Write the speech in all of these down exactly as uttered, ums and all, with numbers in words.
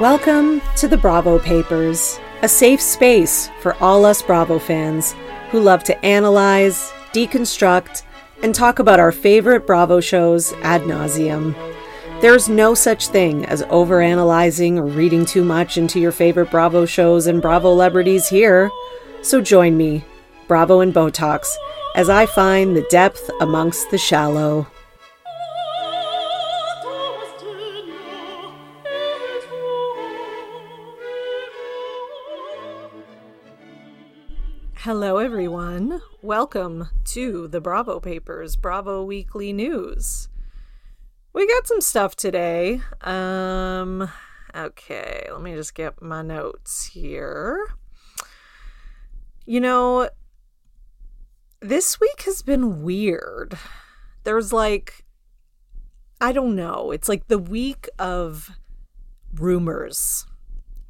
Welcome to the Bravo Papers, a safe space for all us Bravo fans who love to analyze, deconstruct, and talk about our favorite Bravo shows ad nauseum. There's no such thing as overanalyzing or reading too much into your favorite Bravo shows and Bravo-lebrities here. So join me, Bravo and Botox, as I find the depth amongst the shallow. Hello, everyone. Welcome to the Bravo Papers, Bravo Weekly News. We got some stuff today. Um, okay, let me just get my notes here. You know, this week has been weird. There's like, I don't know. It's like the week of rumors.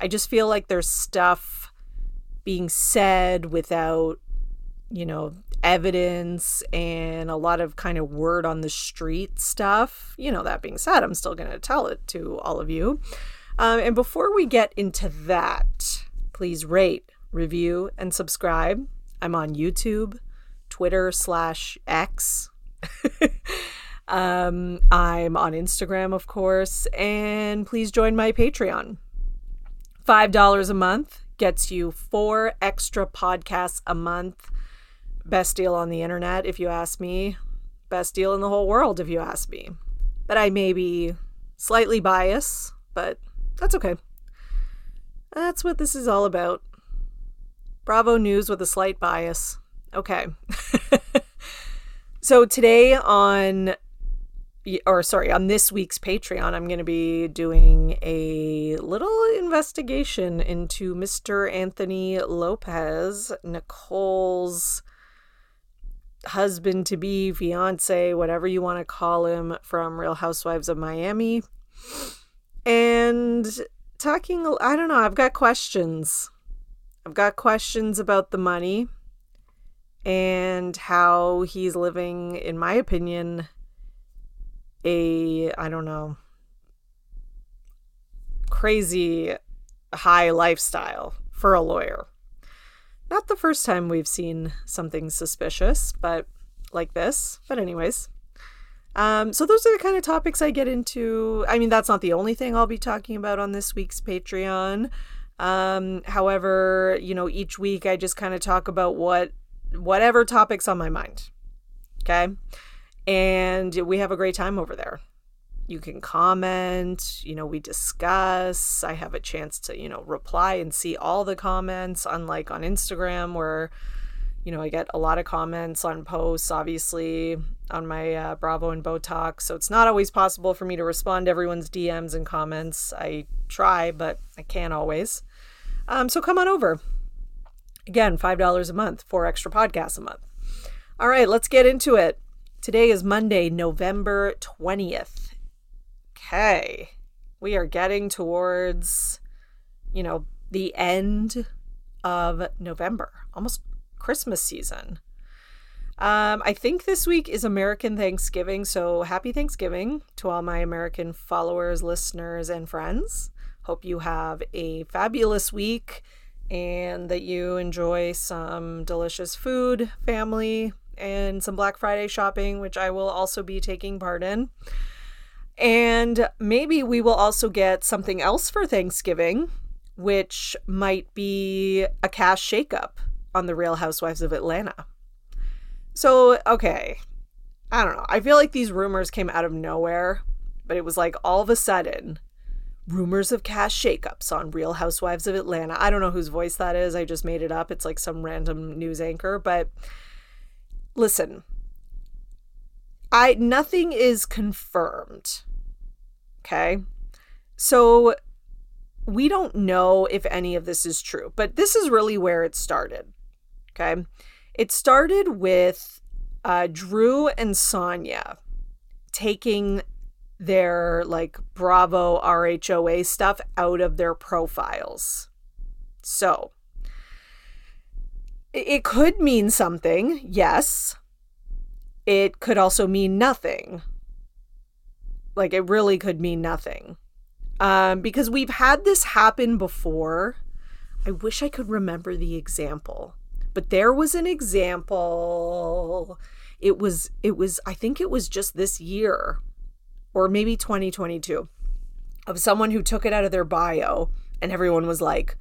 I just feel like there's stuff being said without, you know, evidence and a lot of kind of word on the street stuff. You know, that being said, I'm still going to tell it to all of you. Um, and before we get into that, please rate, review, and subscribe. I'm on YouTube, Twitter slash X. um, I'm on Instagram, of course. And please join my Patreon. five dollars a month gets you four extra podcasts a month. Best deal on the internet, if you ask me. Best deal in the whole world, if you ask me. But I may be slightly biased, but that's okay. That's what this is all about. Bravo News with a slight bias. Okay. So today on, or sorry, on this week's Patreon, I'm going to be doing a little investigation into Mister Anthony Lopez, Nicole's husband-to-be, fiance, whatever you want to call him, from Real Housewives of Miami. And talking, I don't know, I've got questions. I've got questions about the money and how he's living, in my opinion, a, I don't know, crazy high lifestyle for a lawyer. Not the first time we've seen something suspicious, but like this. But anyways, um, so those are the kind of topics I get into. I mean, that's not the only thing I'll be talking about on this week's Patreon. Um, however, you know, each week I just kind of talk about what, whatever topic's on my mind. Okay. And we have a great time over there. You can comment, you know, we discuss. I have a chance to, you know, reply and see all the comments, unlike on Instagram where, you know, I get a lot of comments on posts, obviously, on my uh, Bravo and Botox. So it's not always possible for me to respond to everyone's D Ms and comments. I try, but I can't always. Um, so come on over. Again, five dollars a month, four extra podcasts a month. All right, let's get into it. Today is Monday, November twentieth. Okay. We are getting towards, you know, the end of November, almost Christmas season. Um, I think this week is American Thanksgiving, so happy Thanksgiving to all my American followers, listeners, and friends. Hope you have a fabulous week and that you enjoy some delicious food, family, and some Black Friday shopping, which I will also be taking part in. And maybe we will also get something else for Thanksgiving, which might be a cast shakeup on the Real Housewives of Atlanta. So, okay, I don't know. I feel like these rumors came out of nowhere, but it was like all of a sudden, rumors of cast shakeups on Real Housewives of Atlanta. I don't know whose voice that is. I just made it up. It's like some random news anchor, but listen, I nothing is confirmed, okay? So we don't know if any of this is true, but this is really where it started, okay? It started with uh, Drew and Sanya taking their, like, Bravo R H O A stuff out of their profiles. So it could mean something, yes. It could also mean nothing. Like, it really could mean nothing. um, because we've had this happen before. I wish I could remember the example, but there was an example. It was, it was, I think it was just this year or maybe twenty twenty-two of someone who took it out of their bio and everyone was like,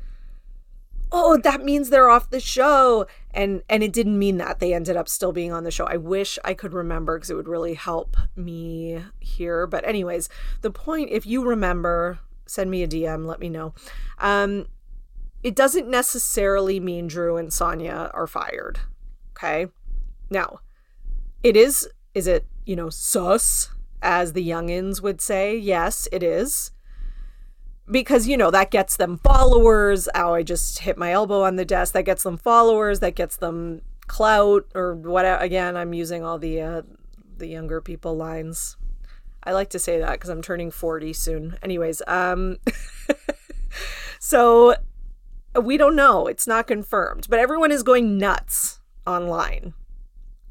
oh, that means they're off the show. And and it didn't mean that. They ended up still being on the show. I wish I could remember because it would really help me here. But anyways, the point, if you remember, send me a D M, let me know. Um, it doesn't necessarily mean Drew and Sanya are fired, okay? Now, it is, is it, you know, sus, as the youngins would say? Yes, it is. Because, you know, that gets them followers. Ow, I just hit my elbow on the desk. That gets them followers. That gets them clout or whatever. Again, I'm using all the uh, the younger people lines. I like to say that because I'm turning forty soon. Anyways, um, so we don't know. It's not confirmed. But everyone is going nuts online,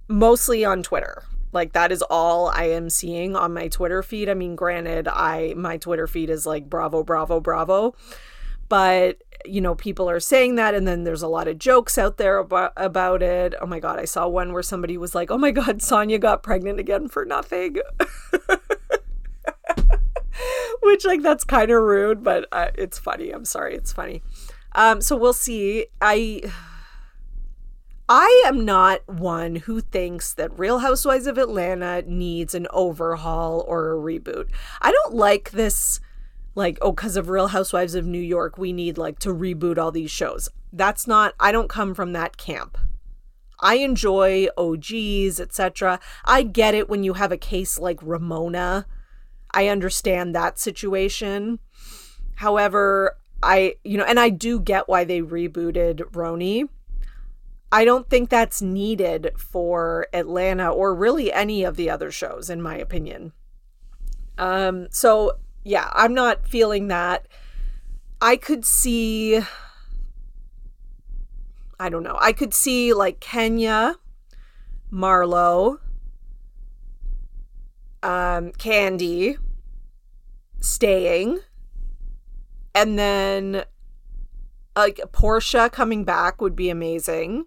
mostly on Twitter. Like, that is all I am seeing on my Twitter feed. I mean, granted, I my Twitter feed is like, Bravo, Bravo, Bravo. But, you know, people are saying that, and then there's a lot of jokes out there about, about it. Oh, my God, I saw one where somebody was like, oh, my God, Sanya got pregnant again for nothing. Which, like, that's kind of rude, but uh, it's funny. I'm sorry, it's funny. Um, so we'll see. I... I am not one who thinks that Real Housewives of Atlanta needs an overhaul or a reboot. I don't like this, like, oh, because of Real Housewives of New York, we need, like, to reboot all these shows. That's not, I don't come from that camp. I enjoy O Gs, et cetera. I get it when you have a case like Ramona. I understand that situation. However, I, you know, and I do get why they rebooted Roni. I don't think that's needed for Atlanta or really any of the other shows, in my opinion. Um, so, yeah, I'm not feeling that. I could see, I don't know, I could see like Kenya, Marlo, um, Candy staying, and then like Portia coming back would be amazing.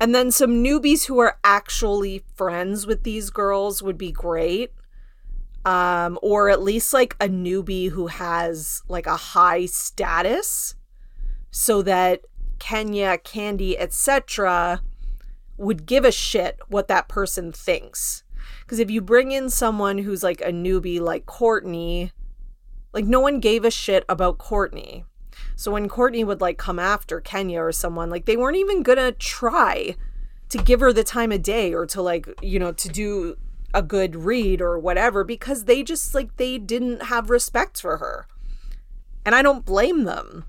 And then some newbies who are actually friends with these girls would be great. Um, or at least like a newbie who has like a high status so that Kenya, Candy, et cetera would give a shit what that person thinks. Because if you bring in someone who's like a newbie like Courtney, like no one gave a shit about Courtney. So when Courtney would like come after Kenya or someone, like they weren't even gonna try to give her the time of day or to like, you know, to do a good read or whatever, because they just like, they didn't have respect for her. And I don't blame them.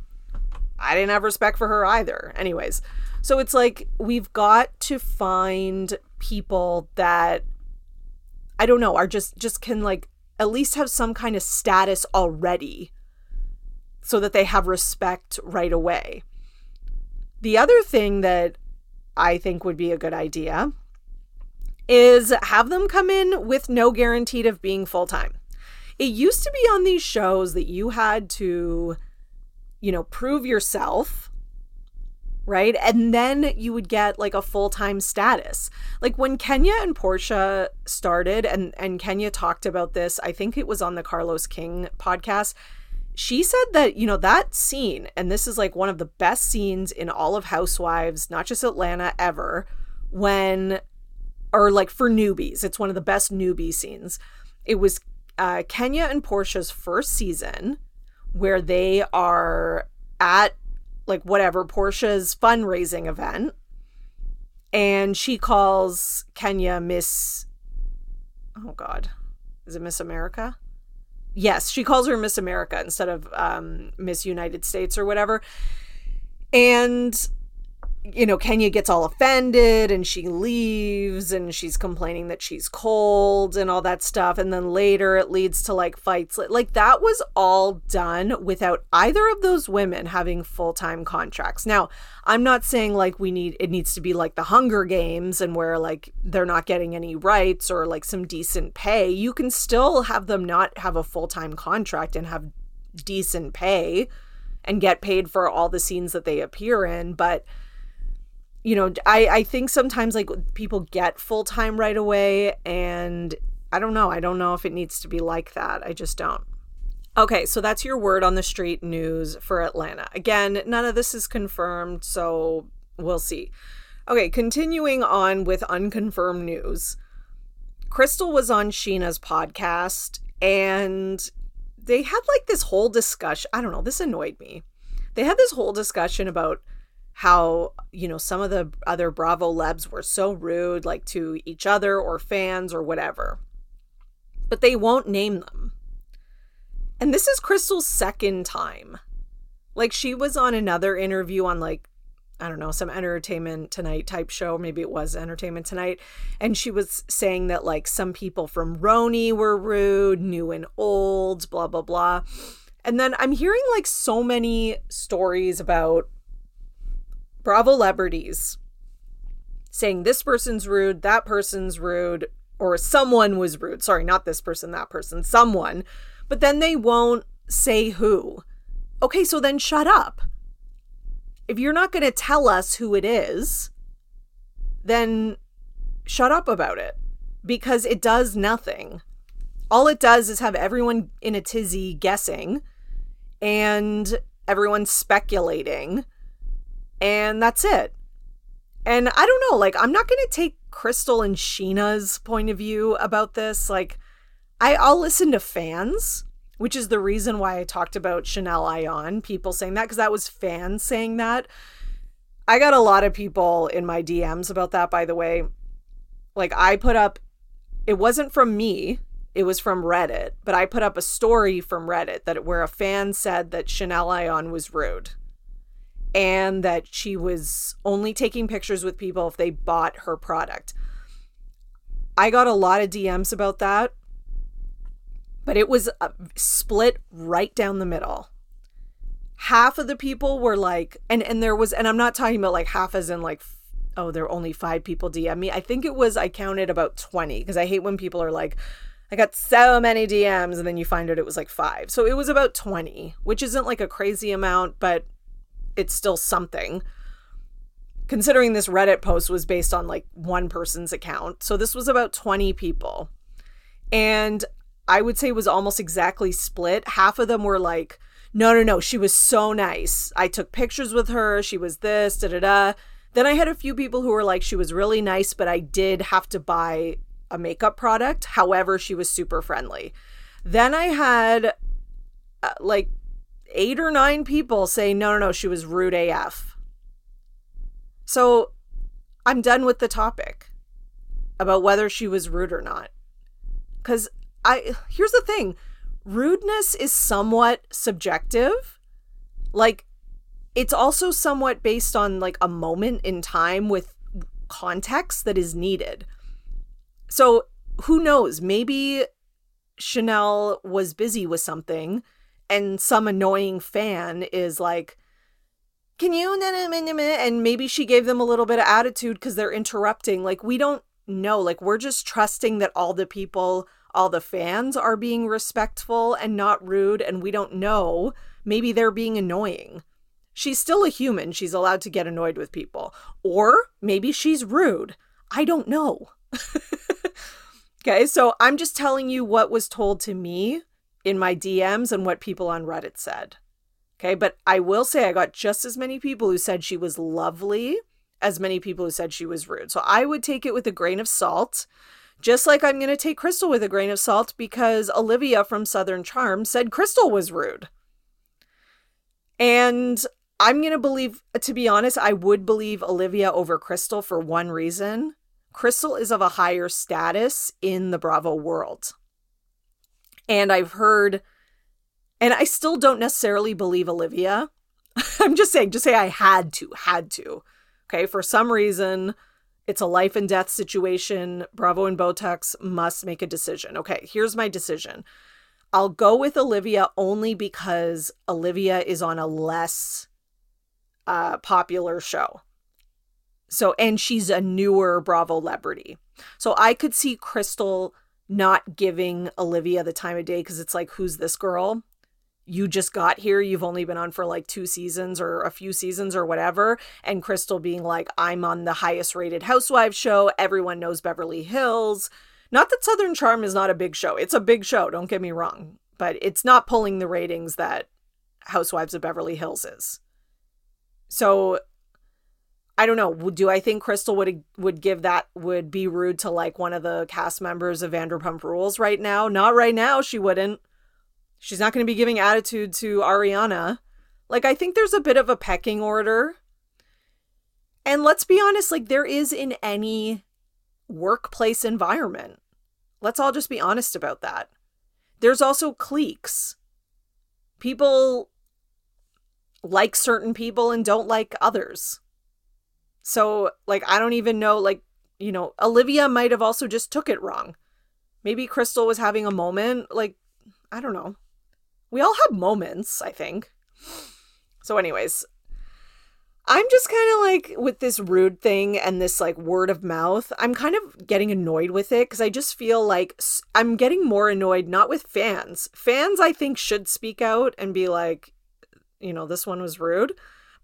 I didn't have respect for her either. Anyways, so it's like, we've got to find people that, I don't know, are just, just can like at least have some kind of status already, so that they have respect right away. The other thing that I think would be a good idea is have them come in with no guarantee of being full-time. It used to be on these shows that you had to, you know, prove yourself, right? And then you would get like a full-time status. Like when Kenya and Portia started, and, and Kenya talked about this, I think it was on the Carlos King podcast, she said that, you know, that scene, and this is like one of the best scenes in all of Housewives, not just Atlanta ever, when, or like for newbies, it's one of the best newbie scenes. It was uh, Kenya and Portia's first season where they are at like whatever Portia's fundraising event. And she calls Kenya Miss, oh God, is it Miss America? Yes, she calls her Miss America instead of um, Miss United States or whatever. And, you know, Kenya gets all offended and she leaves and she's complaining that she's cold and all that stuff. And then later it leads to like fights. Like that was all done without either of those women having full-time contracts. Now, I'm not saying like we need, it needs to be like the Hunger Games and where like they're not getting any rights or like some decent pay. You can still have them not have a full-time contract and have decent pay and get paid for all the scenes that they appear in. But, you know, I, I think sometimes, like, people get full-time right away, and I don't know. I don't know if it needs to be like that. I just don't. Okay, so that's your word on the street news for Atlanta. Again, none of this is confirmed, so we'll see. Okay, continuing on with unconfirmed news. Crystal was on Sheena's podcast, and they had, like, this whole discussion. I don't know, this annoyed me. They had this whole discussion about how, you know, some of the other Bravo celebs were so rude, like, to each other or fans or whatever. But they won't name them. And this is Crystal's second time. Like, she was on another interview on, like, I don't know, some Entertainment Tonight type show. Maybe it was Entertainment Tonight. And she was saying that, like, some people from Roni were rude, new and old, blah, blah, blah. And then I'm hearing, like, so many stories about Bravo celebrities saying this person's rude, that person's rude, or someone was rude. Sorry, not this person, that person, someone. But then they won't say who. Okay, so then shut up. If you're not going to tell us who it is, then shut up about it, because it does nothing. All it does is have everyone in a tizzy guessing and everyone speculating, and that's it. And I don't know, like, I'm not going to take Crystal and Sheena's point of view about this. Like, I, I'll listen to fans, which is the reason why I talked about Chanel Ion, people saying that, because that was fans saying that. I got a lot of people in my D Ms about that, by the way. Like, I put up, it wasn't from me, it was from Reddit, but I put up a story from Reddit that where a fan said that Chanel Ion was rude and that she was only taking pictures with people if they bought her product. I got a lot of D Ms about that. But it was split right down the middle. Half of the people were like, and, and there was, and I'm not talking about like half as in like, oh, there are only five people D M me. I think it was, I counted about twenty, because I hate when people are like, I got so many D Ms, and then you find out it was like five. So it was about twenty, which isn't like a crazy amount, but it's still something. Considering this Reddit post was based on like one person's account. So this was about twenty people. And I would say was almost exactly split. Half of them were like, no, no, no, she was so nice. I took pictures with her. She was this, da, da, da. Then I had a few people who were like, she was really nice, but I did have to buy a makeup product. However, she was super friendly. Then I had uh, like eight or nine people say, no, no, no, she was rude A F. So I'm done with the topic about whether she was rude or not. Because I, here's the thing. Rudeness is somewhat subjective. Like, it's also somewhat based on like a moment in time with context that is needed. So who knows? Maybe Chanel was busy with something and some annoying fan is like, can you? And maybe she gave them a little bit of attitude because they're interrupting. Like, we don't know. Like, we're just trusting that all the people... all the fans are being respectful and not rude, and we don't know. Maybe they're being annoying. She's still a human. She's allowed to get annoyed with people. Or maybe she's rude. I don't know. Okay, so I'm just telling you what was told to me in my D Ms and what people on Reddit said. Okay, but I will say I got just as many people who said she was lovely as many people who said she was rude. So I would take it with a grain of salt. Just like I'm going to take Crystal with a grain of salt because Olivia from Southern Charm said Crystal was rude. And I'm going to believe, to be honest, I would believe Olivia over Crystal for one reason. Crystal is of a higher status in the Bravo world. And I've heard, and I still don't necessarily believe Olivia. I'm just saying, just say I had to, had to. Okay, for some reason... it's a life and death situation. Bravo and Botox must make a decision. Okay, here's my decision. I'll go with Olivia only because Olivia is on a less uh, popular show. So, and she's a newer Bravo celebrity. So I could see Crystal not giving Olivia the time of day because it's like, who's this girl? you just got here, you've only been on for like two seasons or a few seasons or whatever, and Crystal being like, I'm on the highest rated housewife show, everyone knows Beverly Hills. Not that Southern Charm is not a big show. It's a big show, don't get me wrong, but it's not pulling the ratings that Housewives of Beverly Hills is. So I don't know. Do I think Crystal would would give that, would be rude to like one of the cast members of Vanderpump Rules right now? Not right now. She wouldn't. She's not going to be giving attitude to Ariana. Like, I think there's a bit of a pecking order. And let's be honest, like there is in any workplace environment. Let's all just be honest about that. There's also cliques. People like certain people and don't like others. So, like, I don't even know, like, you know, Olivia might have also just took it wrong. Maybe Crystal was having a moment. Like, I don't know. We all have moments, I think. So anyways, I'm just kind of like with this rude thing and this like word of mouth, I'm kind of getting annoyed with it because I just feel like I'm getting more annoyed, not with fans. Fans, I think, should speak out and be like, you know, this one was rude.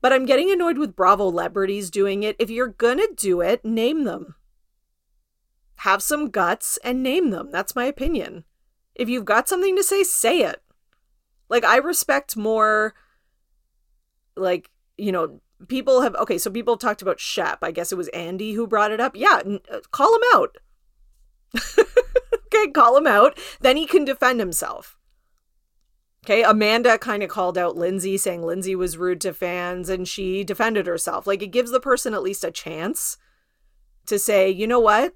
But I'm getting annoyed with Bravo celebrities doing it. If you're gonna do it, name them. Have some guts and name them. That's my opinion. If you've got something to say, say it. Like, I respect more, like, you know, people have, okay, so people have talked about Shep. I guess it was Andy who brought it up. Yeah, n- call him out. Okay, call him out. Then he can defend himself. Okay, Amanda kind of called out Lindsay, saying Lindsay was rude to fans, and she defended herself. Like, it gives the person at least a chance to say, you know what?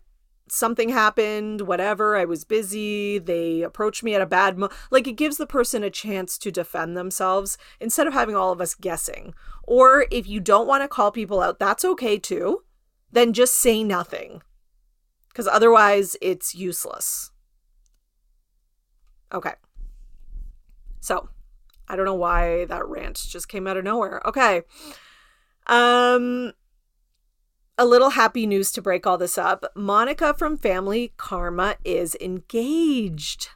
Something happened, whatever, I was busy, they approached me at a bad moment. Like, it gives the person a chance to defend themselves instead of having all of us guessing. Or if you don't want to call people out, that's okay too. Then just say nothing. Because otherwise, it's useless. Okay. So, I don't know why that rant just came out of nowhere. Okay. Um, a little happy news to break all this up. Monica from Family Karma is engaged.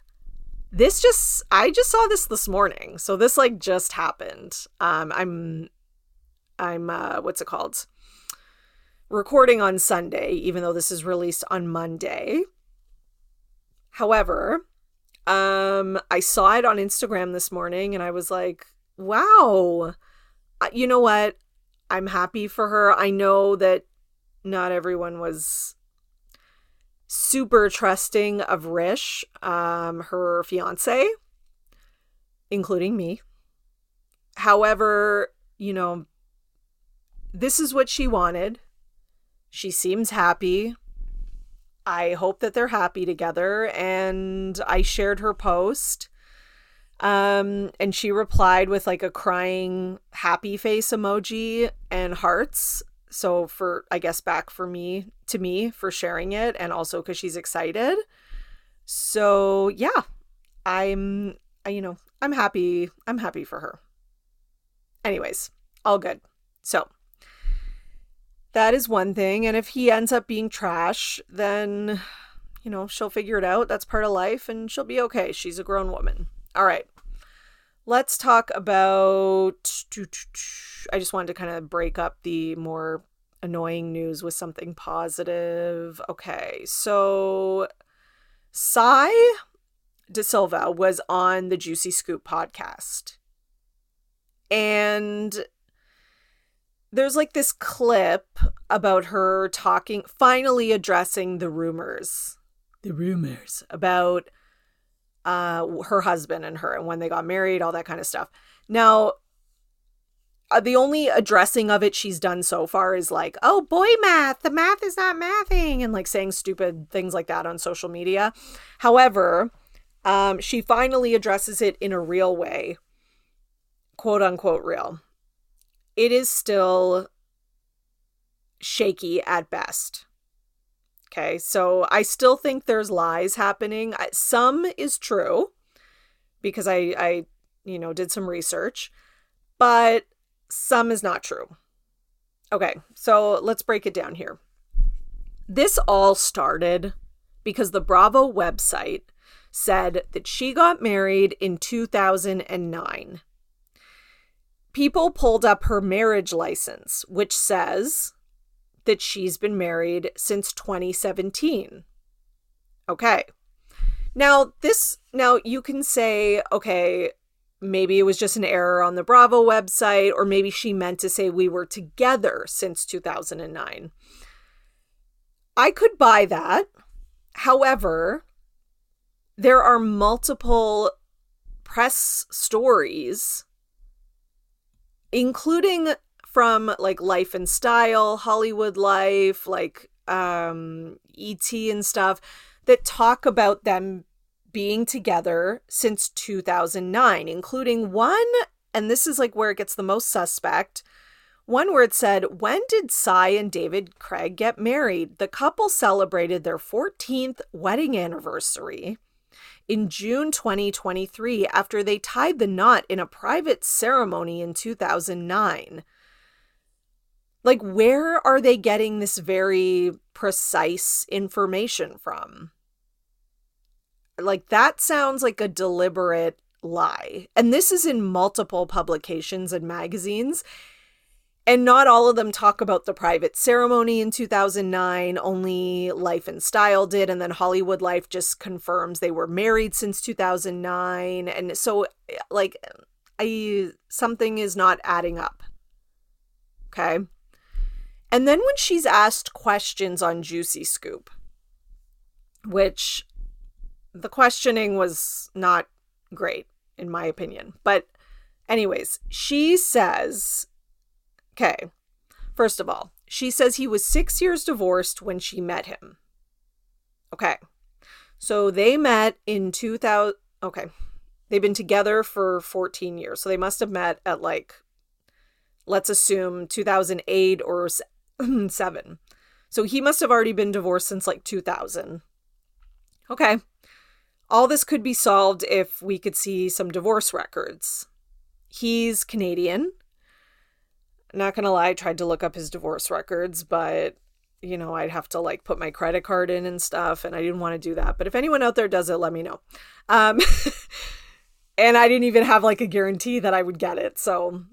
This just, I just saw this this morning. So this like just happened. Um, I'm, I'm, uh, what's it called? Recording on Sunday, even though this is released on Monday. However, Um, I saw it on Instagram this morning and I was like, wow, you know what? I'm happy for her. I know that not everyone was super trusting of Rish, um, her fiance, including me. However, you know, this is what she wanted. She seems happy. I hope that they're happy together. And I shared her post. Um, and she replied with like a crying happy face emoji and hearts. So for, I guess, back for me, to me for sharing it. And also because she's excited. So yeah, I'm, I, you know, I'm happy. I'm happy for her. Anyways, all good. So that is one thing. And if he ends up being trash, then, you know, she'll figure it out. That's part of life and she'll be okay. She's a grown woman. All right. Let's talk about, I just wanted to kind of break up the more annoying news with something positive. Okay. So Sai de Silva was on the Juicy Scoop podcast. And there's like this clip about her talking, finally addressing the rumors, the rumors about uh, her husband and her and when they got married, all that kind of stuff. Now, uh, the only addressing of it she's done so far is like, oh, boy math, the math is not mathing, and like saying stupid things like that on social media. However, um, she finally addresses it in a real way, quote unquote real. It is still shaky at best. Okay, so I still think there's lies happening. Some is true because I, I, you know, did some research, but some is not true. Okay, so let's break it down here. This all started because the Bravo website said that she got married in two thousand nine. People pulled up her marriage license, which says that she's been married since twenty seventeen. Okay. Now, this, now you can say, okay, maybe it was just an error on the Bravo website, or maybe she meant to say we were together since two thousand nine. I could buy that. However, there are multiple press stories, including from like Life and Style, Hollywood Life, like um, E T and stuff, that talk about them being together since two thousand nine, including one, and this is like where it gets the most suspect, one where it said, when did Sai and David Craig get married? The couple celebrated their fourteenth wedding anniversary in June twenty twenty-three after they tied the knot in a private ceremony in two thousand nine. Like, where are they getting this very precise information from? Like, that sounds like a deliberate lie. And this is in multiple publications and magazines. And not all of them talk about the private ceremony in two thousand nine. Only Life and Style did. And then Hollywood Life just confirms they were married since two thousand nine. And so, like, I, something is not adding up. Okay. And then when she's asked questions on Juicy Scoop, which... the questioning was not great, in my opinion. But anyways, she says, okay, first of all, she says he was six years divorced when she met him. Okay. So they met in two thousand. Okay. They've been together for fourteen years. So they must have met at like, let's assume two thousand eight or seven. So he must have already been divorced since like two thousand. Okay. All this could be solved if we could see some divorce records. He's Canadian. Not gonna lie, I tried to look up his divorce records, but, you know, I'd have to, like, put my credit card in and stuff, and I didn't want to do that. But if anyone out there does it, let me know. Um, and I didn't even have, like, a guarantee that I would get it, so...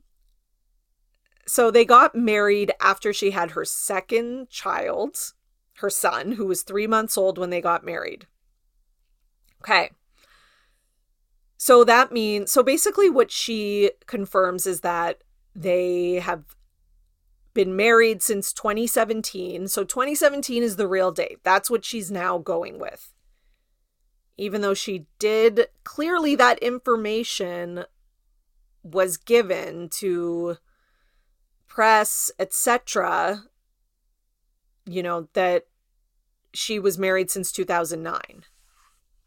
So they got married after she had her second child, her son, who was three months old when they got married. Okay, so that means, so basically what she confirms is that they have been married since twenty seventeen. So twenty seventeen is the real date. That's what she's now going with. Even though she did, clearly that information was given to press, et cetera, you know, that she was married since two thousand nine.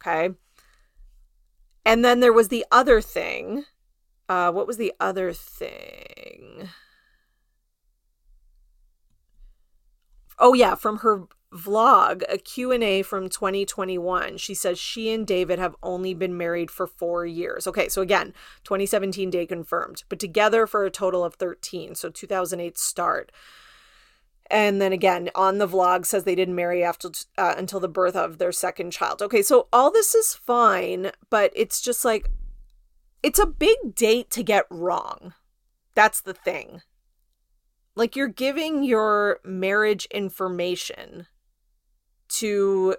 Okay. And then there was the other thing. Uh, what was the other thing? Oh, yeah. From her vlog, a Q and A from twenty twenty-one. She says she and David have only been married for four years. Okay. So again, twenty seventeen day confirmed, but together for a total of thirteen. So two thousand eight start. And then again, on the vlog says they didn't marry after uh, until the birth of their second child. Okay, so all this is fine, but it's just like, it's a big date to get wrong. That's the thing. Like, you're giving your marriage information to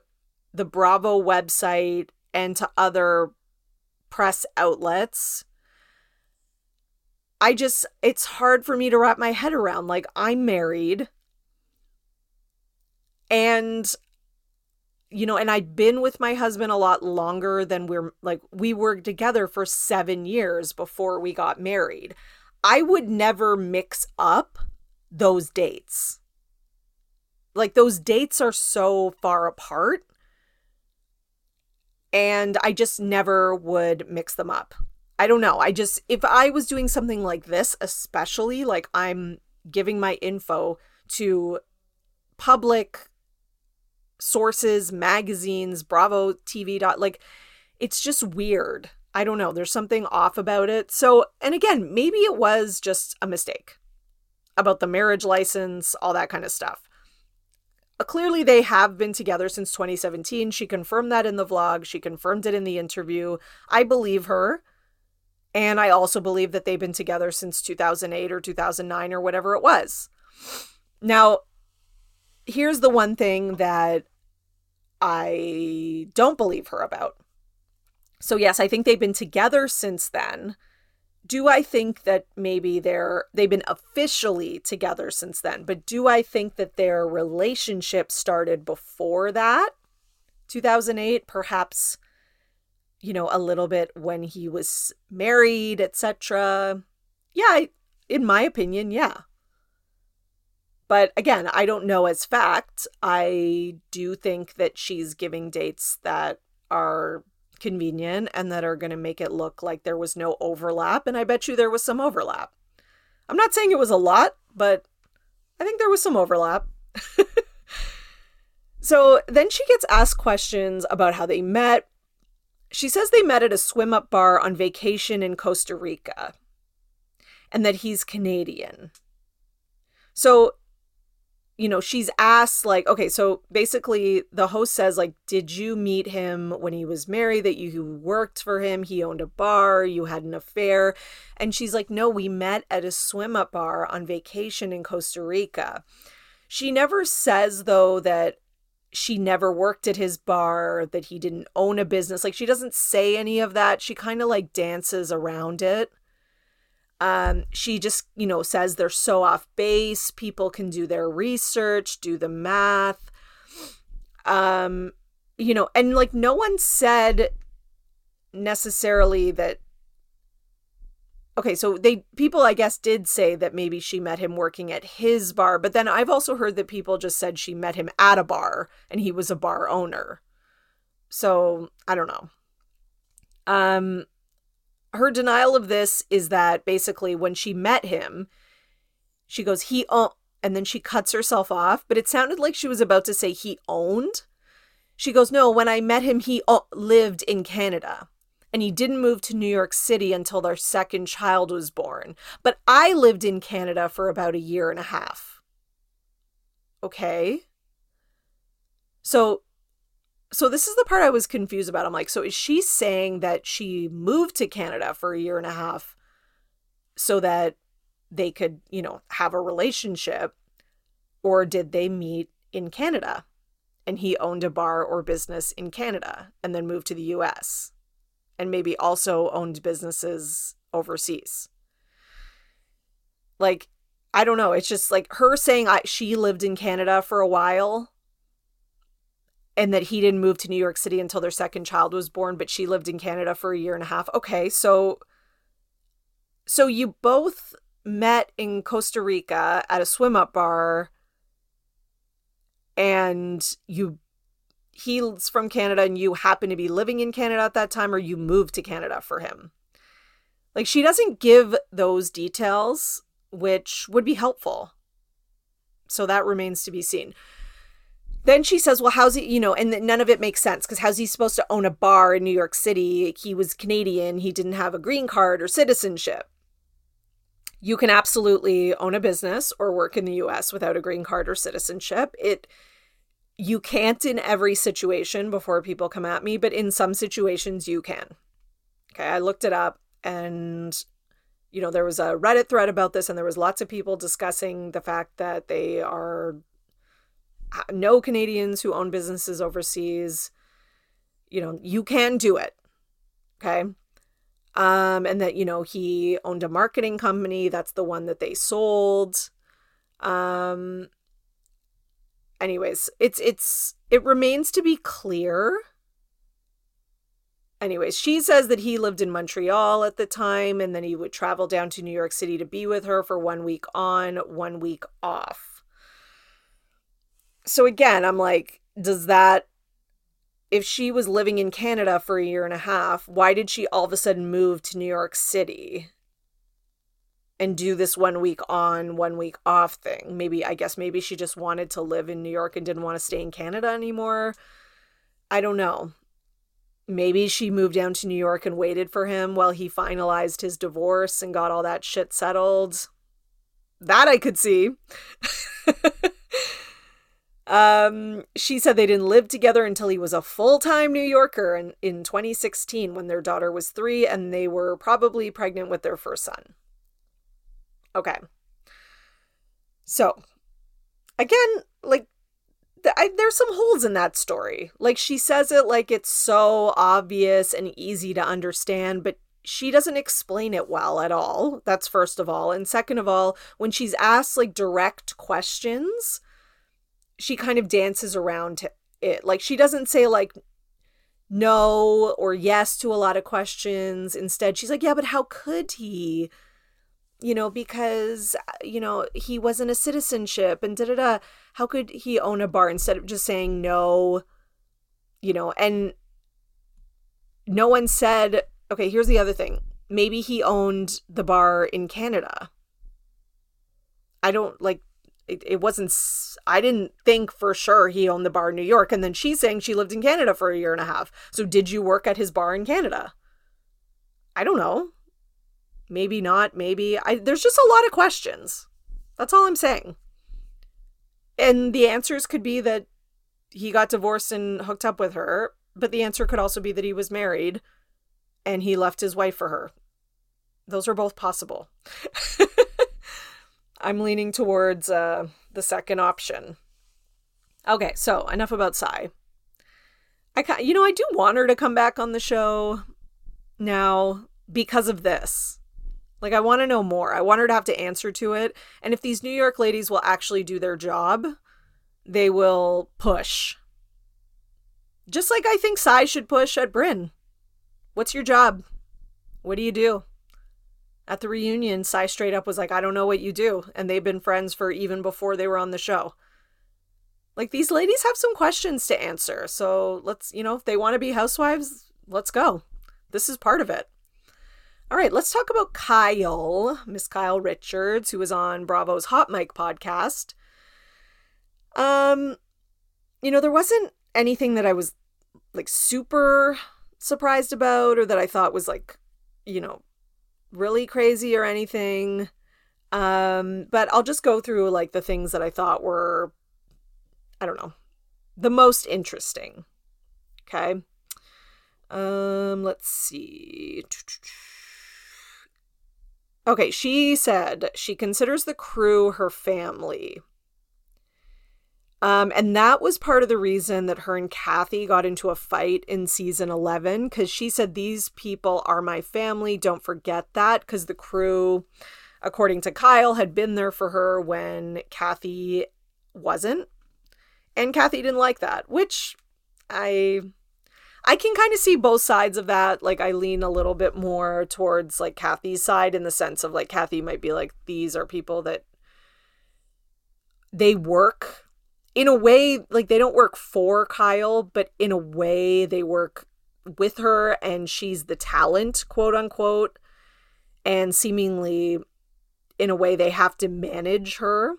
the Bravo website and to other press outlets. I just, it's hard for me to wrap my head around. Like, I'm married. And, you know, and I'd been with my husband a lot longer than we're, like, we were together for seven years before we got married. I would never mix up those dates. Like, those dates are so far apart. And I just never would mix them up. I don't know. I just, if I was doing something like this, especially, like, I'm giving my info to public sources, magazines, Bravo T V, dot, like, it's just weird. I don't know. There's something off about it. So, and again, maybe it was just a mistake about the marriage license, all that kind of stuff. Clearly, they have been together since twenty seventeen. She confirmed that in the vlog. She confirmed it in the interview. I believe her. And I also believe that they've been together since two thousand eight or two thousand nine or whatever it was. Now, here's the one thing that I don't believe her about. So yes, I think they've been together since then. Do I think that maybe they're, they've been officially together since then, but do I think that their relationship started before that? two thousand eight, perhaps, you know, a little bit when he was married, et cetera. Yeah, I, in my opinion, yeah. But again, I don't know as fact. I do think that she's giving dates that are convenient and that are going to make it look like there was no overlap, and I bet you there was some overlap. I'm not saying it was a lot, but I think there was some overlap. So then she gets asked questions about how they met. She says they met at a swim up bar on vacation in Costa Rica and that he's Canadian. So, you know, she's asked, like, okay, so basically the host says, like, did you meet him when he was married, that you worked for him, he owned a bar, you had an affair? And she's like, no, we met at a swim-up bar on vacation in Costa Rica. She never says, though, that she never worked at his bar, that he didn't own a business. Like, she doesn't say any of that. She kind of, like, dances around it. Um, she just, you know, says they're so off base. People can do their research, do the math. Um, you know, and like no one said necessarily that. Okay, so they people, I guess, did say that maybe she met him working at his bar. But then I've also heard that people just said she met him at a bar and he was a bar owner. So I don't know. Um. Her denial of this is that basically when she met him, she goes, he owned, and then she cuts herself off. But it sounded like she was about to say he owned. She goes, no, when I met him, he o- lived in Canada and he didn't move to New York City until their second child was born. But I lived in Canada for about a year and a half. Okay. So So this is the part I was confused about. I'm like, so is she saying that she moved to Canada for a year and a half so that they could, you know, have a relationship? Or did they meet in Canada and he owned a bar or business in Canada and then moved to the U S and maybe also owned businesses overseas? Like, I don't know. It's just like her saying I, she lived in Canada for a while and that he didn't move to New York City until their second child was born, but she lived in Canada for a year and a half. Okay, so so you both met in Costa Rica at a swim-up bar, and you he's from Canada, and you happen to be living in Canada at that time, or you moved to Canada for him. Like, she doesn't give those details, which would be helpful. So that remains to be seen. Then she says, well, how's he, you know, and none of it makes sense because how's he supposed to own a bar in New York City? He was Canadian. He didn't have a green card or citizenship. You can absolutely own a business or work in the U S without a green card or citizenship. It, you can't in every situation before people come at me, but in some situations you can. Okay, I looked it up and, you know, there was a Reddit thread about this and there was lots of people discussing the fact that they are no Canadians who own businesses overseas, you know, you can do it. Okay. Um, and that, you know, he owned a marketing company. That's the one that they sold. Um, anyways, it's, it's, it remains to be clear. Anyways, she says that he lived in Montreal at the time and then he would travel down to New York City to be with her for one week on, one week off. So again, I'm like, does that, if she was living in Canada for a year and a half, why did she all of a sudden move to New York City and do this one week on, one week off thing? Maybe, I guess maybe she just wanted to live in New York and didn't want to stay in Canada anymore. I don't know. Maybe she moved down to New York and waited for him while he finalized his divorce and got all that shit settled. That I could see. Um, she said they didn't live together until he was a full-time New Yorker in, in twenty sixteen when their daughter was three and they were probably pregnant with their first son. Okay. So, again, like, th- I, there's some holes in that story. Like, she says it like it's so obvious and easy to understand, but she doesn't explain it well at all. That's first of all. And second of all, when she's asked, like, direct questions, she kind of dances around it. Like, she doesn't say, like, no or yes to a lot of questions. Instead, she's like, yeah, but how could he? You know, because, you know, he wasn't a citizenship and da-da-da. How could he own a bar? Instead of just saying no, you know, and no one said, okay, here's the other thing. Maybe he owned the bar in Canada. I don't, like, it wasn't, I didn't think for sure he owned the bar in New York. And then she's saying she lived in Canada for a year and a half. So did you work at his bar in Canada? I don't know. Maybe not. Maybe. I, there's just a lot of questions. That's all I'm saying. And the answers could be that he got divorced and hooked up with her. But the answer could also be that he was married and he left his wife for her. Those are both possible. I'm leaning towards uh, the second option. Okay, so enough about Sai. I ca- you know, I do want her to come back on the show now because of this. Like, I want to know more. I want her to have to answer to it. And if these New York ladies will actually do their job, they will push. Just like I think Sai should push at Brynn. What's your job? What do you do? At the reunion, Sai straight up was like, I don't know what you do. And they've been friends for even before they were on the show. Like, these ladies have some questions to answer. So let's, you know, if they want to be housewives, let's go. This is part of it. All right, let's talk about Kyle, Miss Kyle Richards, who was on Bravo's Hot Mic podcast. Um, you know, there wasn't anything that I was, like, super surprised about or that I thought was, like, you know, really crazy or anything, um but I'll just go through, like, the things that I thought were, I don't know, the most interesting. Okay. Um let's see. Okay, she said she considers the crew her family, um and that was part of the reason that her and Kathy got into a fight in season eleven, because she said, these people are my family, don't forget that, because the crew, according to Kyle, had been there for her when Kathy wasn't, and Kathy didn't like that, which I I can kind of see both sides of that. Like, I lean a little bit more towards, like, Kathy's side, in the sense of, like, Kathy might be like, these are people that they work in a way, like, they don't work for Kyle, but in a way they work with her, and she's the talent, quote unquote. And seemingly, in a way, they have to manage her.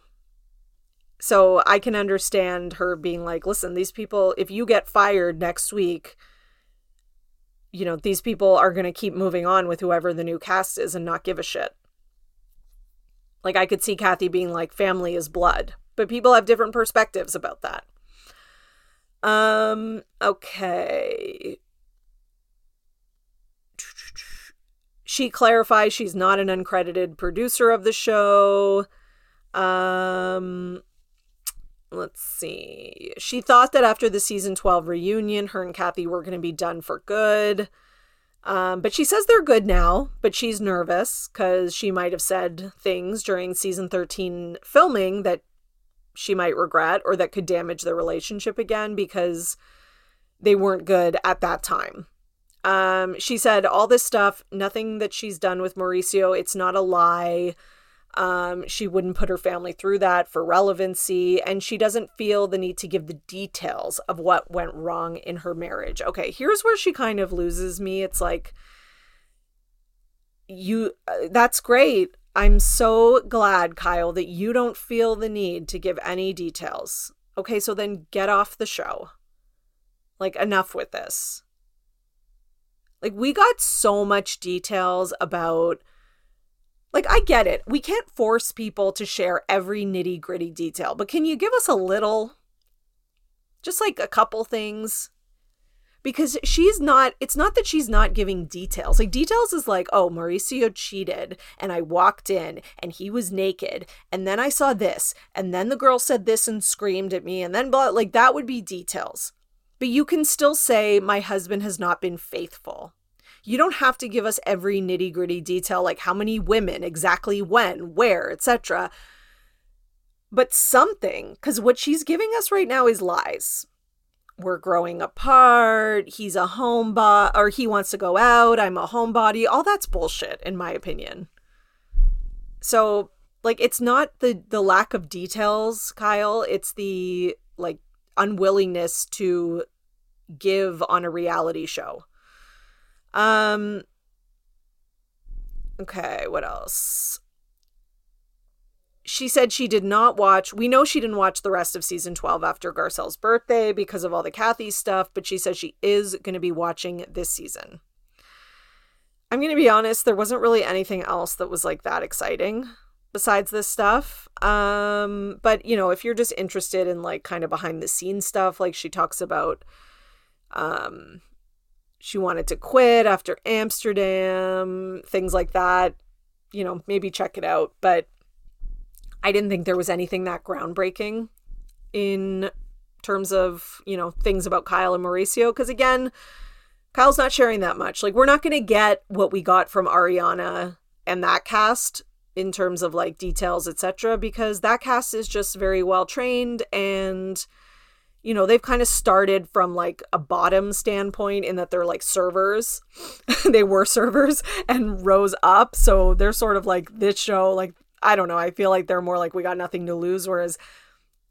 So I can understand her being like, listen, these people, if you get fired next week, you know, these people are going to keep moving on with whoever the new cast is and not give a shit. Like, I could see Kathy being like, family is blood. But people have different perspectives about that. Um, okay. She clarifies she's not an uncredited producer of the show. Um, let's see. She thought that after the season twelve reunion, her and Kathy were going to be done for good. Um, but she says they're good now, but she's nervous because she might have said things during season thirteen filming that she might regret or that could damage their relationship again, because they weren't good at that time. Um, she said all this stuff, nothing that she's done with Mauricio. It's not a lie. Um, she wouldn't put her family through that for relevancy. And she doesn't feel the need to give the details of what went wrong in her marriage. Okay, here's where she kind of loses me. It's like, you, uh, that's great. I'm so glad, Kyle, that you don't feel the need to give any details. Okay, so then get off the show. Like, enough with this. Like, we got so much details about... Like, I get it. We can't force people to share every nitty-gritty detail, but can you give us a little? Just like a couple things. Because she's not, it's not that she's not giving details. Like, details is like, oh, Mauricio cheated and I walked in and he was naked and then I saw this and then the girl said this and screamed at me and then blah, like that would be details. But you can still say my husband has not been faithful. You don't have to give us every nitty gritty detail, like how many women, exactly when, where, et cetera. But something, because what she's giving us right now is lies. We're growing apart, he's a homebody, or he wants to go out, I'm a homebody. All that's bullshit, in my opinion. So, like, it's not the, the lack of details, Kyle. It's the, like, unwillingness to give on a reality show. Um. Okay, what else? She said she did not watch. We know she didn't watch the rest of season twelve after Garcelle's birthday because of all the Kathy stuff, but she says she is going to be watching this season. I'm going to be honest. There wasn't really anything else that was like that exciting besides this stuff. Um, but, you know, if you're just interested in like kind of behind the scenes stuff, like she talks about um, she wanted to quit after Amsterdam, things like that, you know, maybe check it out. But I didn't think there was anything that groundbreaking in terms of, you know, things about Kyle and Mauricio. Because again, Kyle's not sharing that much. Like, we're not going to get what we got from Ariana and that cast in terms of like details, et cetera. Because that cast is just very well trained and, you know, they've kind of started from like a bottom standpoint in that they're like servers. They were servers and rose up. So they're sort of like this show, like, I don't know. I feel like they're more like, we got nothing to lose. Whereas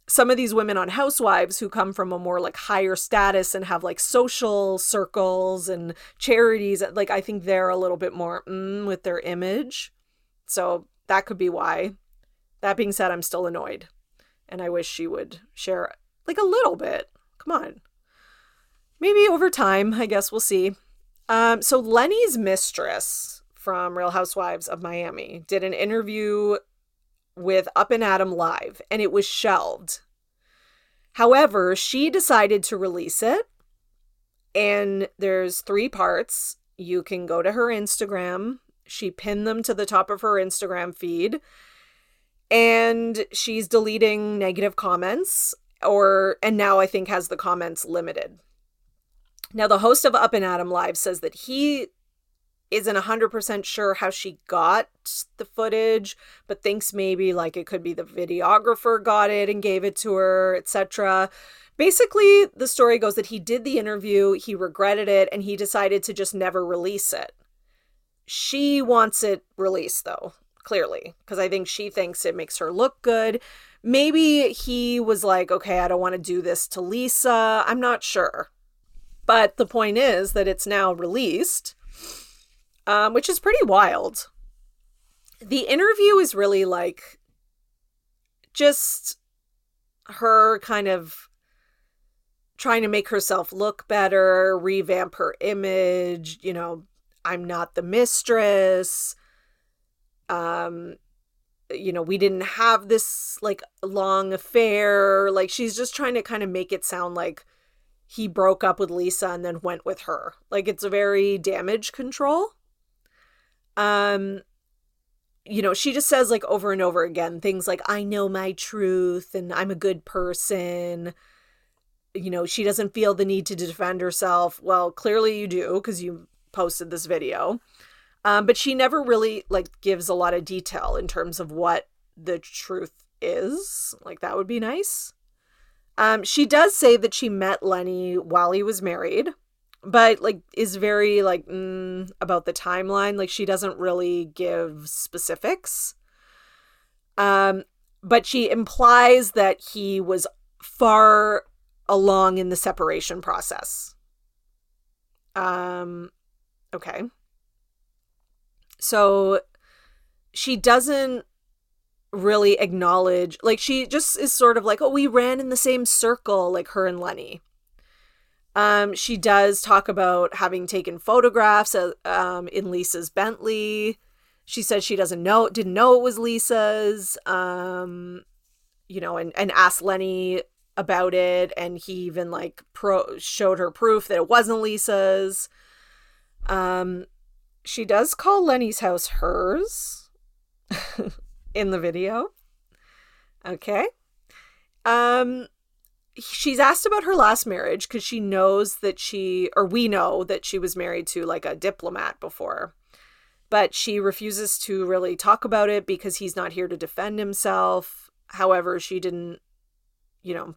some of these women on Housewives who come from a more like higher status and have like social circles and charities, like I think they're a little bit more mm, with their image. So that could be why. That being said, I'm still annoyed and I wish she would share like a little bit. Come on. Maybe over time, I guess we'll see. Um, so Lenny's mistress from Real Housewives of Miami did an interview with Up and Adam Live, and it was shelved. However, she decided to release it, and there's three parts. You can go to her Instagram. She pinned them to the top of her Instagram feed, and she's deleting negative comments, or and now I think has the comments limited. Now, the host of Up and Adam Live says that he isn't one hundred percent sure how she got the footage, but thinks maybe like it could be the videographer got it and gave it to her, et cetera. Basically, the story goes that he did the interview, he regretted it, and he decided to just never release it. She wants it released, though, clearly, because I think she thinks it makes her look good. Maybe he was like, okay, I don't want to do this to Lisa. I'm not sure. But the point is that it's now released. Um, which is pretty wild. The interview is really like just her kind of trying to make herself look better, revamp her image, you know, I'm not the mistress. Um, you know, we didn't have this like long affair. Like, she's just trying to kind of make it sound like he broke up with Lisa and then went with her. Like, it's a very damage control. Um, you know, she just says like over and over again, things like, I know my truth and I'm a good person. You know, she doesn't feel the need to defend herself. Well, clearly you do, because you posted this video. Um, but she never really like gives a lot of detail in terms of what the truth is. Like, that would be nice. Um, she does say that she met Lenny while he was married, but like is very like mm, about the timeline. Like, she doesn't really give specifics. Um, but she implies that he was far along in the separation process. Um, okay. So she doesn't really acknowledge, like she just is sort of like, oh, we ran in the same circle, like her and Lenny. Um, she does talk about having taken photographs of, um, in Lisa's Bentley. She said she doesn't know, didn't know it was Lisa's, um, you know, and, and asked Lenny about it, and he even like pro- showed her proof that it wasn't Lisa's. Um, she does call Lenny's house hers in the video. Okay. Um, she's asked about her last marriage because she knows that she, or we know that she was married to like a diplomat before, but she refuses to really talk about it because he's not here to defend himself. However, she didn't, you know,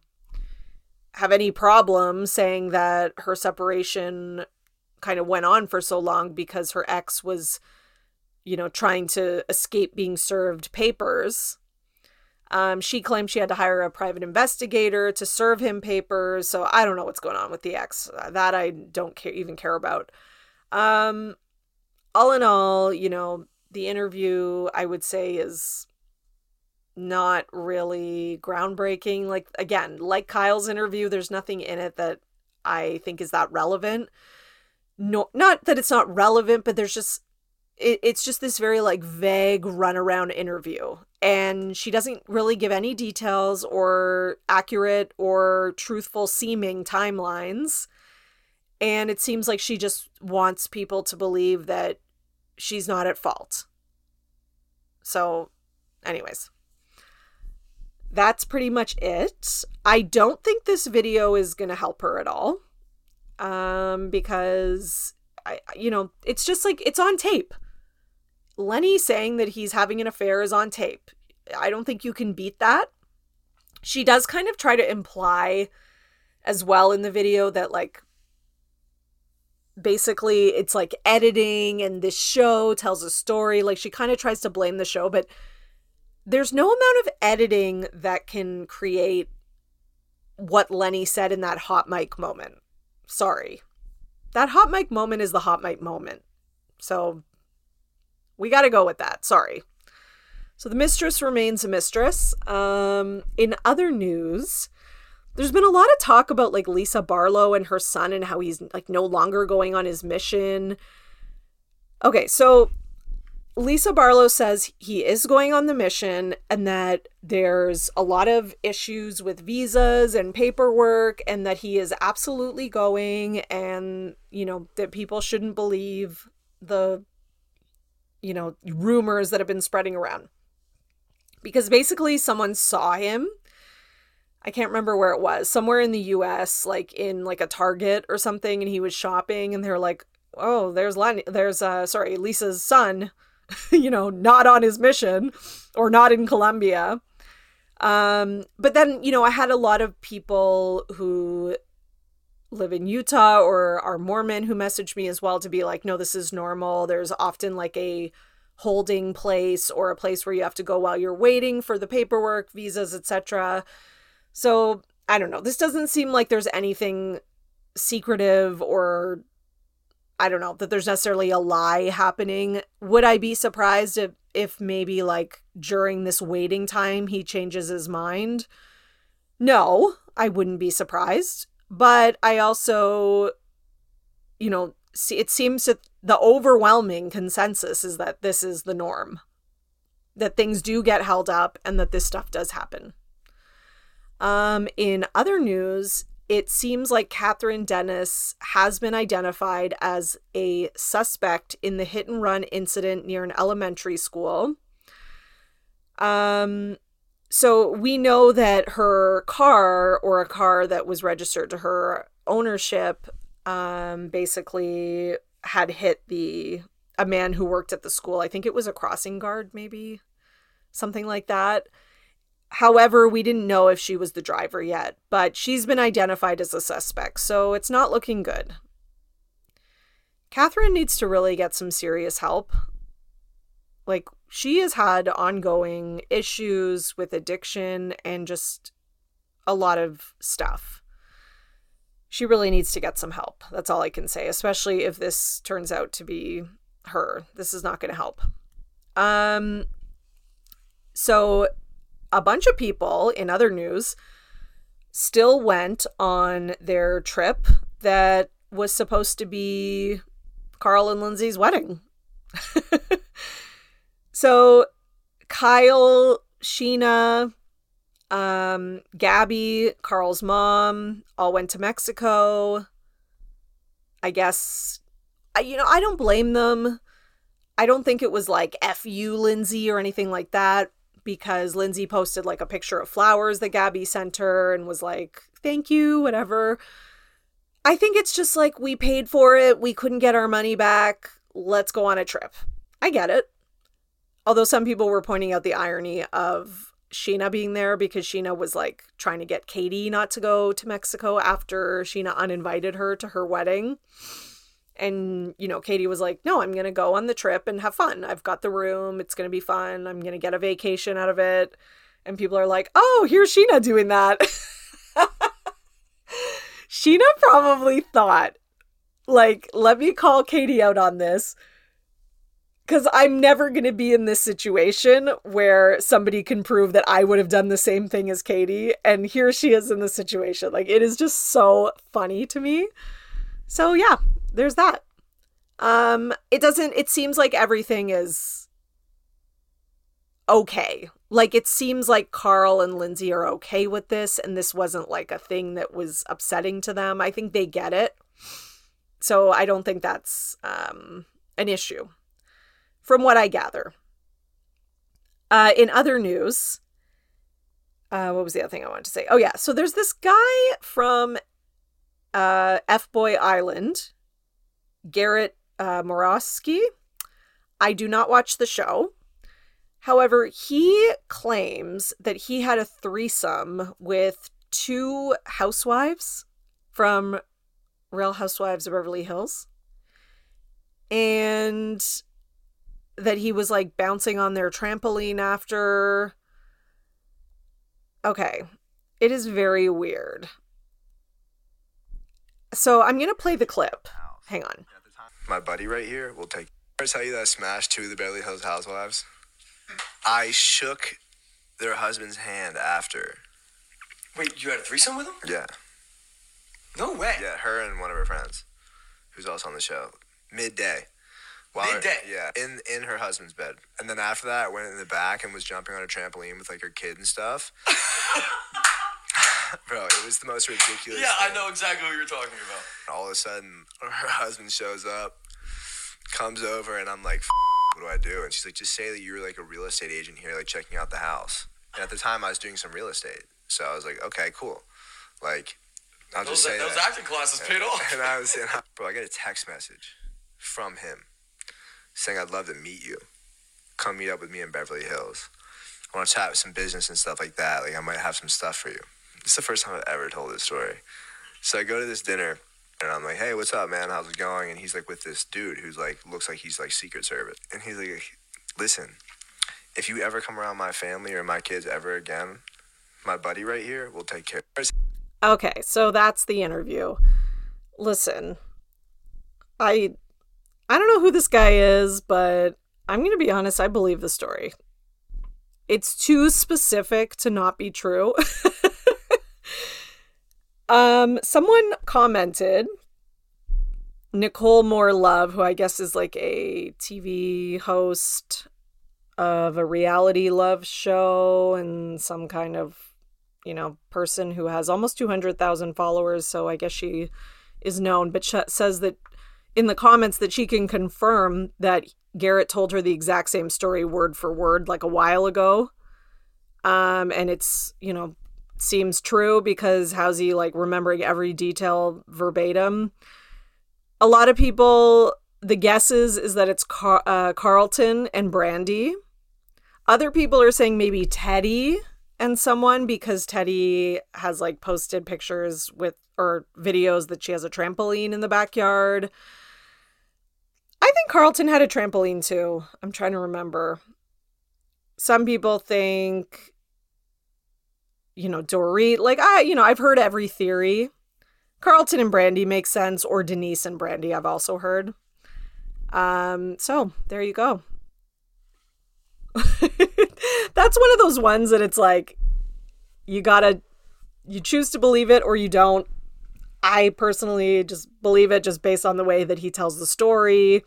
have any problem saying that her separation kind of went on for so long because her ex was, you know, trying to escape being served papers. Um, she claimed she had to hire a private investigator to serve him papers. So I don't know what's going on with the ex. That I don't care, even care about. Um, all in all, you know, the interview, I would say, is not really groundbreaking. Like, again, like Kyle's interview, there's nothing in it that I think is that relevant. No, not that it's not relevant, but there's just, it, it's just this very like vague runaround interview. And she doesn't really give any details or accurate or truthful seeming timelines. And it seems like she just wants people to believe that she's not at fault. So, anyways, that's pretty much it. I don't think this video is going to help her at all. Um, because, I, you know, it's just like, it's on tape. Lenny saying that he's having an affair is on tape. I don't think you can beat that. She does kind of try to imply as well in the video that, like, basically it's like editing and this show tells a story. Like, she kind of tries to blame the show, but there's no amount of editing that can create what Lenny said in that hot mic moment. Sorry. That hot mic moment is the hot mic moment. So we got to go with that. Sorry. So the mistress remains a mistress. Um, in other news, there's been a lot of talk about like Lisa Barlow and her son and how he's like no longer going on his mission. Okay, so Lisa Barlow says he is going on the mission and that there's a lot of issues with visas and paperwork and that he is absolutely going and, you know, that people shouldn't believe the you know, rumors that have been spreading around. Because basically someone saw him. I can't remember where it was. Somewhere in the U S, like in like a Target or something, and he was shopping and they're like, "Oh, there's Len- there's uh sorry, Lisa's son, you know, not on his mission or not in Colombia." Um, but then, you know, I had a lot of people who live in Utah or are Mormon who messaged me as well to be like, no, this is normal. There's often like a holding place or a place where you have to go while you're waiting for the paperwork, visas, et cetera. So I don't know. This doesn't seem like there's anything secretive or I don't know that there's necessarily a lie happening. Would I be surprised if, if maybe like during this waiting time he changes his mind? No, I wouldn't be surprised. But I also, you know, see, it seems that the overwhelming consensus is that this is the norm, that things do get held up and that this stuff does happen. Um, in other news, it seems like Catherine Dennis has been identified as a suspect in the hit and run incident near an elementary school. Um... So we know that her car or a car that was registered to her ownership um, basically had hit the a man who worked at the school. I think it was a crossing guard, maybe something like that. However, we didn't know if she was the driver yet, but she's been identified as a suspect. So it's not looking good. Catherine needs to really get some serious help. Like, she has had ongoing issues with addiction and just a lot of stuff. She really needs to get some help. That's all I can say, especially if this turns out to be her. This is not going to help. Um, so a bunch of people, in other news, still went on their trip that was supposed to be Carl and Lindsay's wedding. So Kyle, Sheena, Um, Gabby, Carl's mom, all went to Mexico. I guess, you know, I don't blame them. I don't think it was like F you, Lindsay, or anything like that, because Lindsay posted like a picture of flowers that Gabby sent her and was like, thank you, whatever. I think it's just like, we paid for it. We couldn't get our money back. Let's go on a trip. I get it. Although some people were pointing out the irony of Sheena being there, because Sheena was like trying to get Katie not to go to Mexico after Sheena uninvited her to her wedding. And, you know, Katie was like, no, I'm going to go on the trip and have fun. I've got the room. It's going to be fun. I'm going to get a vacation out of it. And people are like, oh, here's Sheena doing that. Sheena probably thought, like, let me call Katie out on this, because I'm never going to be in this situation where somebody can prove that I would have done the same thing as Katie. And here she is in this situation. Like, it is just so funny to me. So, yeah. There's that. Um, it doesn't, it seems like everything is okay. Like, it seems like Carl and Lindsay are okay with this, and this wasn't like a thing that was upsetting to them. I think they get it. So I don't think that's um, an issue, from what I gather. Uh, in other news, uh, what was the other thing I wanted to say? Oh, yeah. So there's this guy from uh, F-Boy Island, Garrett uh, Morosky. I do not watch the show. However, he claims that he had a threesome with two housewives from Real Housewives of Beverly Hills, and that he was like bouncing on their trampoline after. Okay. It is very weird. So I'm going to play the clip. Hang on. My buddy right here will take. I tell you that I smashed two of the Beverly Hills housewives. I shook their husband's hand after. Wait, you had a threesome with them? Yeah. No way. Yeah, her and one of her friends, who's also on the show. Midday. While Midday. Her, yeah, in in her husband's bed. And then after that, I went in the back and was jumping on a trampoline with like her kid and stuff. Bro, it was the most ridiculous Yeah, thing. I know exactly what you're talking about. All of a sudden, her husband shows up, comes over, and I'm like, F- what do I do? And she's like, just say that you're like a real estate agent here, like checking out the house. And at the time, I was doing some real estate. So I was like, okay, cool. Like, I'll those, just say Those that. acting classes and, paid off. And I was and I, bro, I got a text message from him saying, I'd love to meet you. Come meet up with me in Beverly Hills. I want to chat with some business and stuff like that. Like, I might have some stuff for you. It's the first time I've ever told this story. So I go to this dinner, and I'm like, hey, what's up, man? How's it going? And he's like with this dude who's like, looks like he's like Secret Service. And he's like, listen, if you ever come around my family or my kids ever again, my buddy right here will take care of us. Okay, so that's the interview. Listen, I, I don't know who this guy is, but I'm going to be honest, I believe the story. It's too specific to not be true. Um, someone commented, Nicole Moore Love, who I guess is like a T V host of a reality love show and some kind of, you know, person who has almost two hundred thousand followers. So I guess she is known, but she says that in the comments that she can confirm that Garrett told her the exact same story word for word, like a while ago. Um, and it's, you know, seems true, because how's he like remembering every detail verbatim? A lot of people, the guesses is that it's Car- uh, Carlton and Brandy. Other people are saying maybe Teddy and someone, because Teddy has like posted pictures with or videos that she has a trampoline in the backyard. I think Carlton had a trampoline too. I'm trying to remember. Some people think, you know, Dorit, like, I, you know, I've heard every theory. Carlton and Brandy make sense, or Denise and Brandy, I've also heard. Um, so there you go. That's one of those ones that it's like, you gotta, you choose to believe it or you don't. I personally just believe it just based on the way that he tells the story.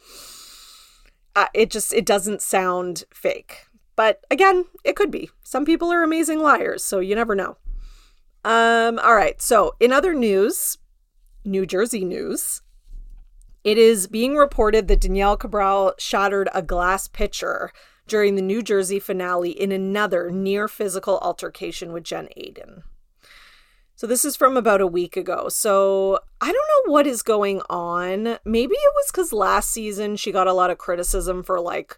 Uh, it just, it doesn't sound fake But again, it could be. Some people are amazing liars, so you never know. Um, all right. So in other news, New Jersey news, it is being reported that Danielle Cabral shattered a glass pitcher during the New Jersey finale in another near physical altercation with Jen Aiden. So this is from about a week ago. So I don't know what is going on. Maybe it was because last season she got a lot of criticism for like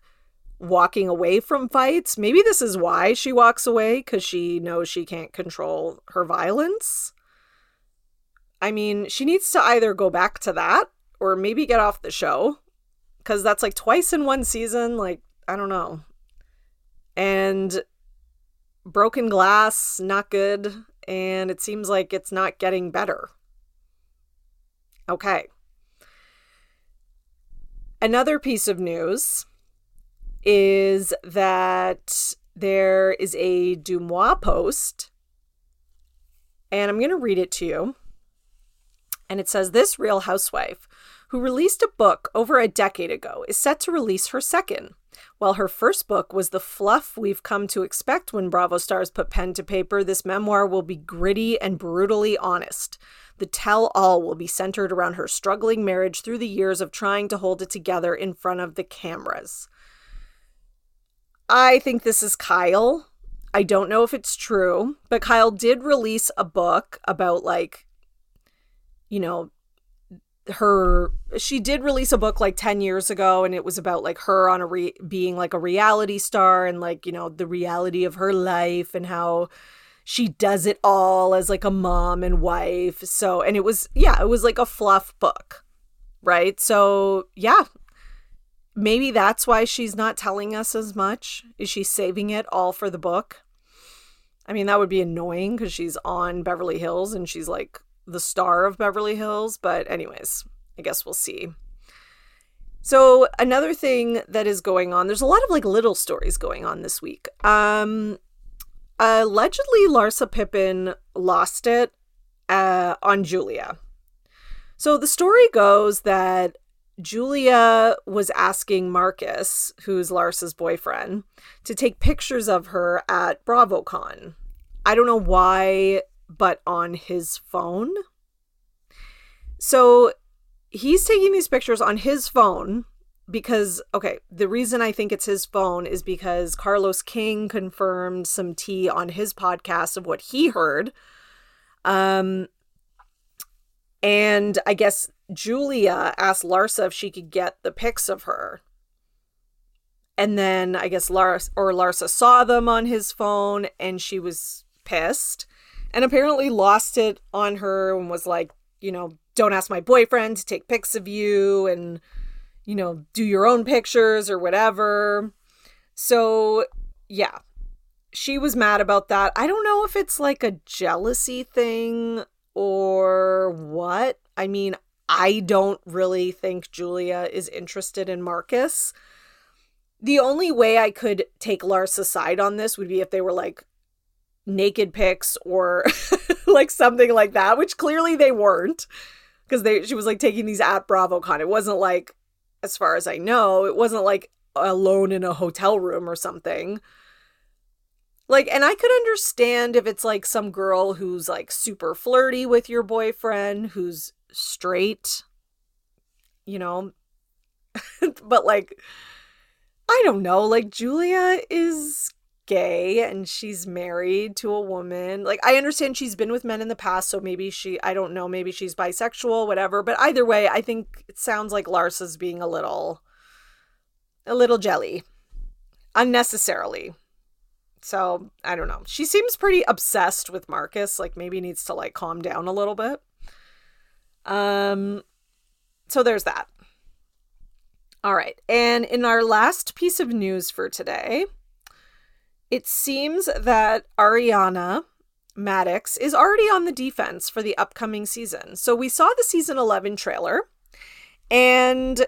walking away from fights. Maybe this is why she walks away, because she knows she can't control her violence. I mean, she needs to either go back to that or maybe get off the show, because that's like twice in one season. Like, I don't know. And broken glass, not good. And it seems like it's not getting better. Okay. Another piece of news is that there is a Dumois post, and I'm going to read it to you. And it says, this Real Housewife, who released a book over a decade ago, is set to release her second. While her first book was the fluff we've come to expect when Bravo stars put pen to paper, this memoir will be gritty and brutally honest. The tell-all will be centered around her struggling marriage through the years of trying to hold it together in front of the cameras. I think this is Kyle. I don't know if it's true, but Kyle did release a book about, like, you know, her she did release a book like ten years ago, and it was about like her on a re- being like a reality star, and like, you know, the reality of her life and how she does it all as like a mom and wife. So, and it was, yeah, it was like a fluff book, right? So yeah, maybe that's why she's not telling us as much. Is she saving it all for the book? I mean, that would be annoying because she's on Beverly Hills and she's like the star of Beverly Hills, but anyways, I guess we'll see. So another thing that is going on, there's a lot of like little stories going on this week. Um, allegedly, Larsa Pippen lost it uh, on Julia. So the story goes that Julia was asking Marcus, who's Larsa's boyfriend, to take pictures of her at BravoCon. I don't know why, but on his phone. So he's taking these pictures on his phone because, okay, the reason I think it's his phone is because Carlos King confirmed some tea on his podcast of what he heard. Um, and I guess Julia asked Larsa if she could get the pics of her. And then I guess Larsa or Larsa saw them on his phone and she was pissed. And apparently lost it on her and was like, you know, don't ask my boyfriend to take pics of you and, you know, do your own pictures or whatever. So, yeah, she was mad about that. I don't know if it's like a jealousy thing or what. I mean, I don't really think Julia is interested in Marcus. The only way I could take Larsa's side on this would be if they were like naked pics or like something like that, which clearly they weren't, because they she was like taking these at BravoCon. It wasn't like, as far as I know, it wasn't like alone in a hotel room or something. Like, and I could understand if it's like some girl who's like super flirty with your boyfriend who's straight, you know, but like, I don't know, like Julia is gay and she's married to a woman. Like, I understand she's been with men in the past, so maybe she, I don't know, maybe she's bisexual, whatever, but either way, I think it sounds like Larsa's being a little a little jelly unnecessarily. So I don't know, she seems pretty obsessed with Marcus, like maybe needs to like calm down a little bit. Um so there's that. All right, and in our last piece of news for today, it seems that Ariana Maddox is already on the defense for the upcoming season. So we saw the season eleven trailer, and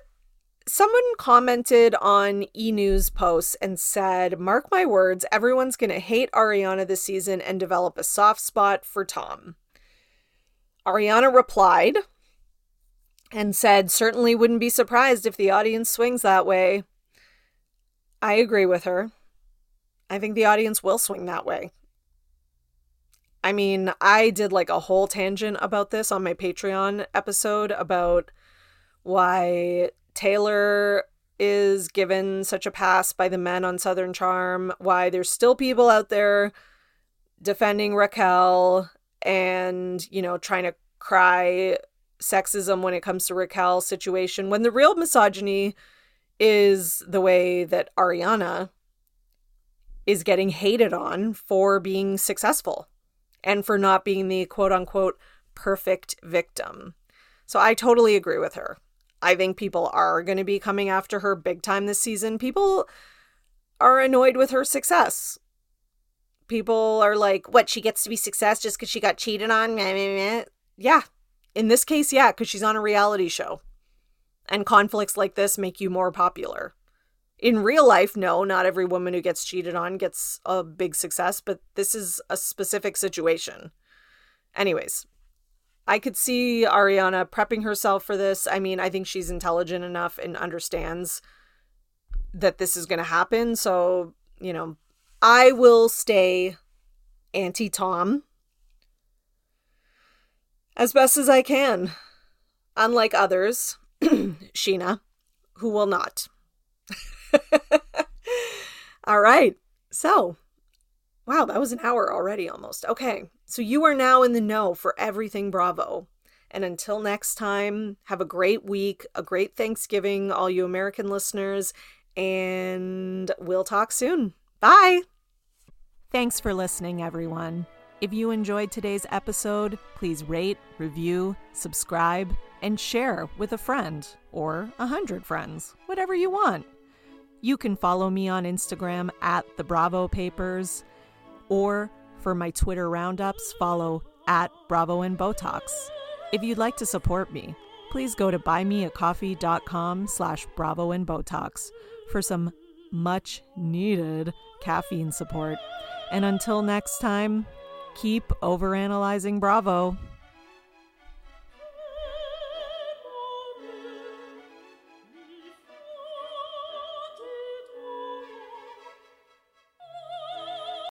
someone commented on E! News posts and said, mark my words, everyone's going to hate Ariana this season and develop a soft spot for Tom. Ariana replied and said, certainly wouldn't be surprised if the audience swings that way. I agree with her. I think the audience will swing that way. I mean, I did like a whole tangent about this on my Patreon episode about why Taylor is given such a pass by the men on Southern Charm, why there's still people out there defending Raquel and, you know, trying to cry sexism when it comes to Raquel's situation, when the real misogyny is the way that Ariana is getting hated on for being successful and for not being the quote-unquote perfect victim. So I totally agree with her. I think people are going to be coming after her big time this season. People are annoyed with her success. People are like, what, she gets to be success just because she got cheated on? Yeah. In this case, yeah, because she's on a reality show. And conflicts like this make you more popular. In real life, no, not every woman who gets cheated on gets a big success, but this is a specific situation. Anyways, I could see Ariana prepping herself for this. I mean, I think she's intelligent enough and understands that this is going to happen. So, you know, I will stay anti-Tom as best as I can. Unlike others, Sheena, who will not. All right. So, wow, that was an hour already almost. Okay. So you are now in the know for everything Bravo. And until next time, have a great week, a great Thanksgiving, all you American listeners, and we'll talk soon. Bye. Thanks for listening, everyone. If you enjoyed today's episode, please rate, review, subscribe, and share with a friend or a hundred friends, whatever you want. You can follow me on Instagram at the Bravo Papers, or for my Twitter roundups, follow at Bravo and Botox. If you'd like to support me, please go to buymeacoffee.com slash Bravo and Botox for some much needed caffeine support. And until next time, keep overanalyzing Bravo.